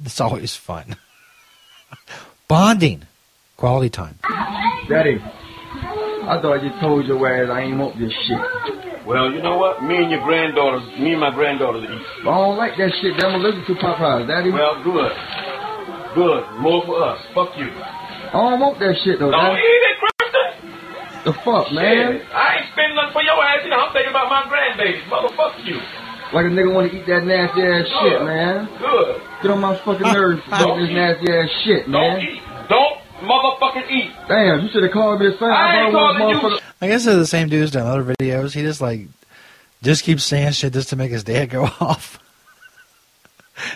It's always fun. Bonding. Quality time. Daddy, I thought you told your ass I ain't want this shit. Well, you know what? Me and your granddaughters, me and my granddaughters eat. I don't like that shit. I'm allergic to Popeye's, Daddy. Well, good. Good. More for us. Fuck you. I don't want that shit, though, Daddy. Don't eat it, the fuck, man? Shit. I ain't spending nothing for your ass. You know, I'm thinking about my grandbaby. Motherfuck you. Like a nigga want to eat that nasty ass Good. Shit, man. Good. Get on my fucking nerves about this eat. Nasty ass shit, man. Don't eat. Don't motherfucking eat. Damn, you should have called me the same. I ain't calling you. I guess they're the same dudes done other videos. He just like, just keeps saying shit just to make his dad go off.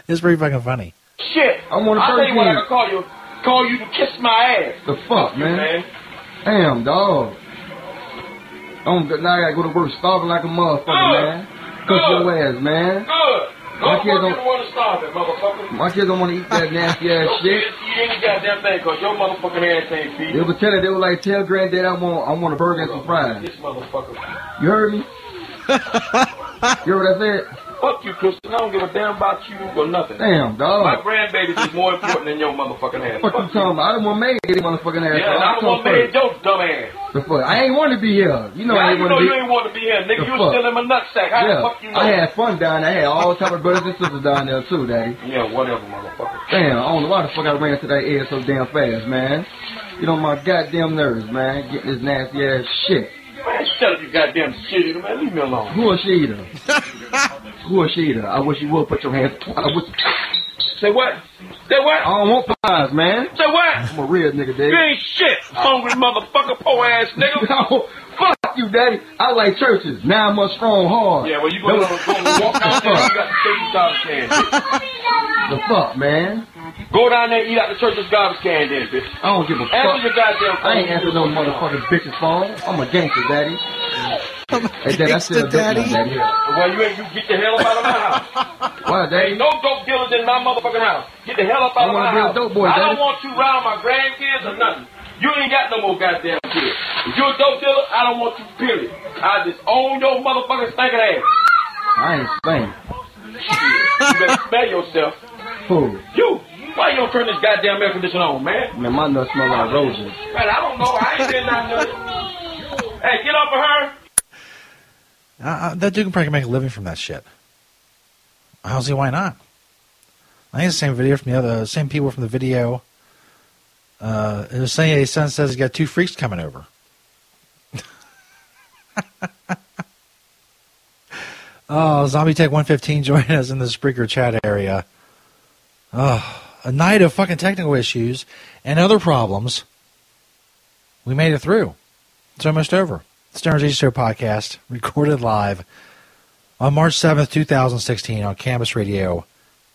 It's pretty fucking funny. Shit. I want to I'll tell you what I can call you. Call you to kiss my ass. The fuck, fuck man. You, man. Damn, dog. I'm, now I gotta go to work starving like a motherfucker, Good. Man. Cook Good. Your ass, man. Good. My kids don't want to starve it, motherfucker. My kids don't want to eat that nasty ass shit. You ain't goddamn thing, cause your motherfucking ass ain't feeding. They were telling, they were like, tell granddad I want, I want a burger and some fries. This motherfucker. You heard me? You heard what I said? Fuck you, Christian. I don't give a damn about you or nothing. Damn, dog. My grandbaby is more important than your motherfucking ass. Fuck, fuck you, Tom. I don't want to get your motherfucking ass. Yeah, and I don't want to make your dumb ass. The fuck? I ain't want to be here. You know yeah, I ain't want to be here. You know you ain't want to be here, nigga. You were still in my nutsack. How yeah. the fuck you know? I had fun down there. I had all type of brothers and sisters down there, too, Daddy. Yeah, whatever, motherfucker. Damn, I don't know why the fuck I ran to that ass so damn fast, man. Get on my goddamn nerves, man. Getting this nasty ass shit. Man, shut up, you goddamn shit eater, man. Leave me alone. Who is she eater? Who is she eater? I wish you would put your hands. I wish. Say what? Say what? I don't want pies, man. Say what? I'm a real nigga, daddy. You ain't shit, hungry motherfucker, poor ass nigga. No, fuck you, daddy. I like churches. Now I'm a strong hard. Yeah, well, you going to walk down there and you got the garbage can, bitch. The fuck, man? Go down there and eat out the church's garbage can, then, bitch. I don't give a fuck. Answer your goddamn phone. I ain't answer no motherfucking bitch's phone. I'm a gangster, daddy. I'm a hey, Dad, I still daddy. daddy. Well, you ain't you get the hell up out of my house. Why, Daddy? Ain't no dope dealers in my motherfucking house. Get the hell up out I of my house. Dope boy, I daddy. don't want you around my grandkids or nothing. You ain't got no more goddamn kids. If you're a dope dealer, I don't want you, period. I just own your motherfucking stinking ass. I ain't stinking. You better smell yourself. Who? You. Why you don't turn this goddamn air conditioner on, man? Man, my nuts smell like roses. Man, I don't know. I ain't been out nothing. Hey, get off of her. Uh, that dude can probably make a living from that shit. I don't see why not. I think the same video from the other, same people from the video. Uh, it was saying his son says he's got two freaks coming over. Oh, Zombie Tech one fifteen joined us in the Spreaker chat area. Oh, a night of fucking technical issues and other problems. We made it through. It's almost over. Stoner Jesus Show podcast, recorded live on March seventh, two thousand sixteen on Cannabis Radio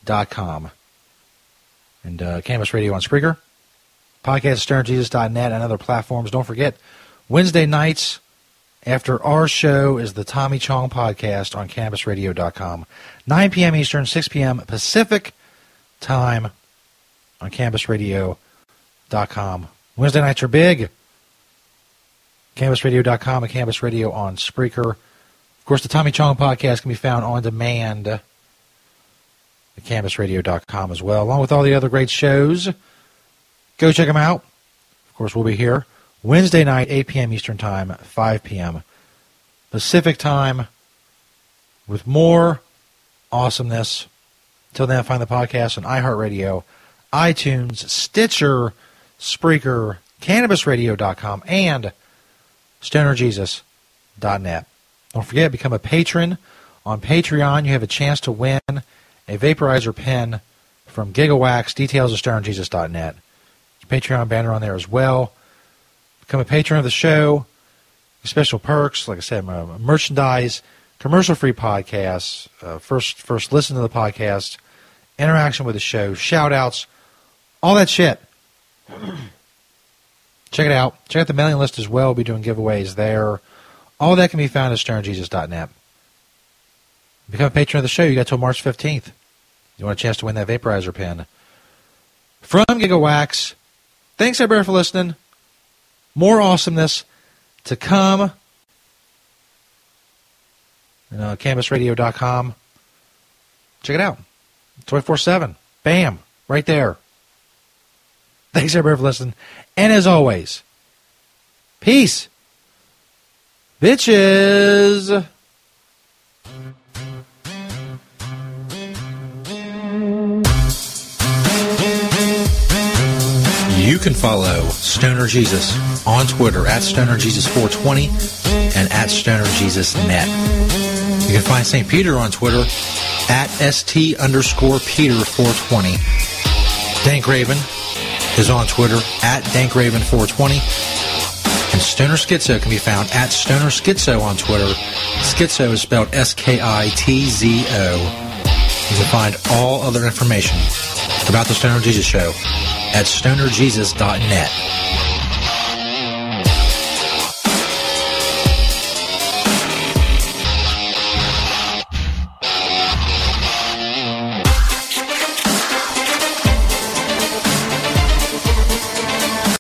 dot com. And uh, Cannabis Radio on Spreaker. Podcast Stoner Jesus dot net and other platforms. Don't forget, Wednesday nights after our show is the Tommy Chong podcast on Cannabis Radio dot com. nine p.m. Eastern, six p.m. Pacific time on Cannabis Radio dot com. Wednesday nights are big. Cannabis Radio dot com and Cannabis Radio on Spreaker. Of course, the Tommy Chong podcast can be found on demand at Cannabis Radio dot com as well, along with all the other great shows. Go check them out. Of course, we'll be here Wednesday night, eight p.m. Eastern Time, five p.m. Pacific Time, with more awesomeness. Till then, find the podcast on iHeartRadio, iTunes, Stitcher, Spreaker, Cannabis Radio dot com, and Stoner Jesus dot net. Don't forget, become a patron on Patreon. You have a chance to win a vaporizer pen from Gigawax. Details at Stoner Jesus dot net. There's a Patreon banner on there as well. Become a patron of the show. Special perks, like I said, merchandise, commercial-free podcasts, uh, first first listen to the podcast, interaction with the show, shout-outs, all that shit. Check it out. Check out the mailing list as well. We'll be doing giveaways there. All that can be found at Stoner Jesus dot net. Become a patron of the show. You got till March fifteenth. You want a chance to win that vaporizer pen from Gigawax. Thanks, everybody, for listening. More awesomeness to come. You know, Cannabis Radio dot com. Check it out. twenty-four seven. Bam. Right there. Thanks, everybody, for listening. And as always, peace, bitches. You can follow Stoner Jesus on Twitter at Stoner Jesus four twenty and at Stoner Jesus dot net. You can find Saint Peter on Twitter at St underscore Peter four twenty. Dank Raven is on Twitter at Dank Raven four twenty. And Stoner Schizo can be found at Stoner Schizo on Twitter. Schizo is spelled S K I T Z O. You can find all other information about the Stoner Jesus Show at Stoner Jesus dot net.